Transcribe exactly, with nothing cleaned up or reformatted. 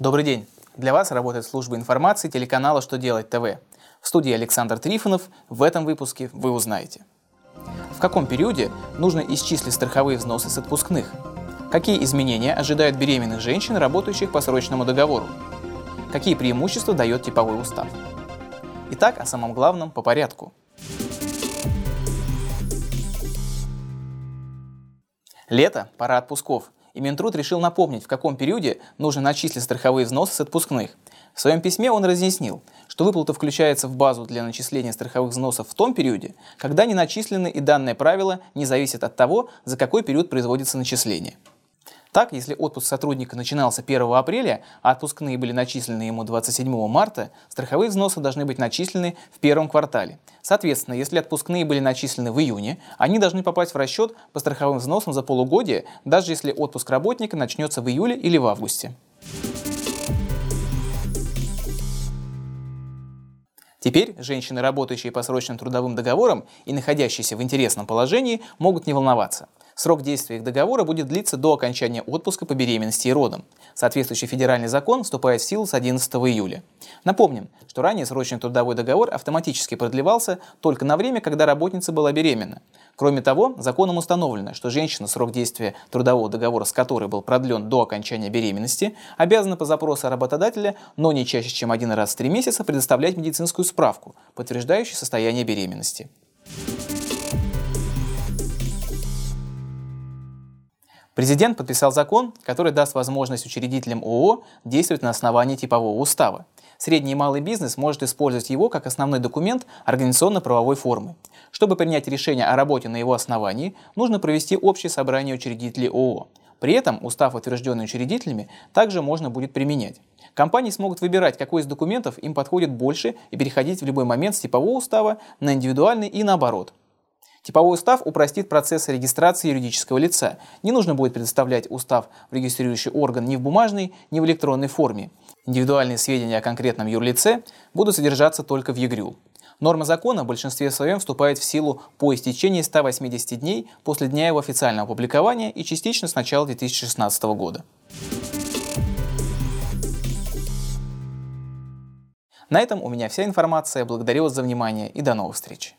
Добрый день! Для вас работает служба информации телеканала «Что делать ТВ». В студии Александр Трифонов. В этом выпуске вы узнаете, в каком периоде нужно исчислить страховые взносы с отпускных, какие изменения ожидают беременных женщин, работающих по срочному договору, какие преимущества дает типовой устав. Итак, о самом главном по порядку. Лето – пора отпусков. И Минтруд решил напомнить, в каком периоде нужно начислить страховые взносы с отпускных. В своем письме он разъяснил, что выплата включается в базу для начисления страховых взносов в том периоде, когда они начислены, и данное правило не зависит от того, за какой период производится начисление. Так, если отпуск сотрудника начинался первого апреля, а отпускные были начислены ему двадцать седьмого марта, страховые взносы должны быть начислены в первом квартале. Соответственно, если отпускные были начислены в июне, они должны попасть в расчет по страховым взносам за полугодие, даже если отпуск работника начнется в июле или в августе. Теперь женщины, работающие по срочным трудовым договорам и находящиеся в интересном положении, могут не волноваться. Срок действия их договора будет длиться до окончания отпуска по беременности и родам. Соответствующий федеральный закон вступает в силу с одиннадцатого июля. Напомним, что ранее срочный трудовой договор автоматически продлевался только на время, когда работница была беременна. Кроме того, законом установлено, что женщина, срок действия трудового договора с которой был продлен до окончания беременности, обязана по запросу работодателя, но не чаще, чем один раз в три месяца, предоставлять медицинскую справку, подтверждающую состояние беременности. Президент подписал закон, который даст возможность учредителям ООО действовать на основании типового устава. Средний и малый бизнес может использовать его как основной документ организационно-правовой формы. Чтобы принять решение о работе на его основании, нужно провести общее собрание учредителей ООО. При этом устав, утвержденный учредителями, также можно будет применять. Компании смогут выбирать, какой из документов им подходит больше, и переходить в любой момент с типового устава на индивидуальный и наоборот. Типовой устав упростит процесс регистрации юридического лица. Не нужно будет предоставлять устав в регистрирующий орган ни в бумажной, ни в электронной форме. Индивидуальные сведения о конкретном юрлице будут содержаться только в ЕГРЮЛ. Норма закона в большинстве своем вступает в силу по истечении ста восьмидесяти дней после дня его официального опубликования и частично с начала две тысячи шестнадцатого года. На этом у меня вся информация. Благодарю вас за внимание и до новых встреч!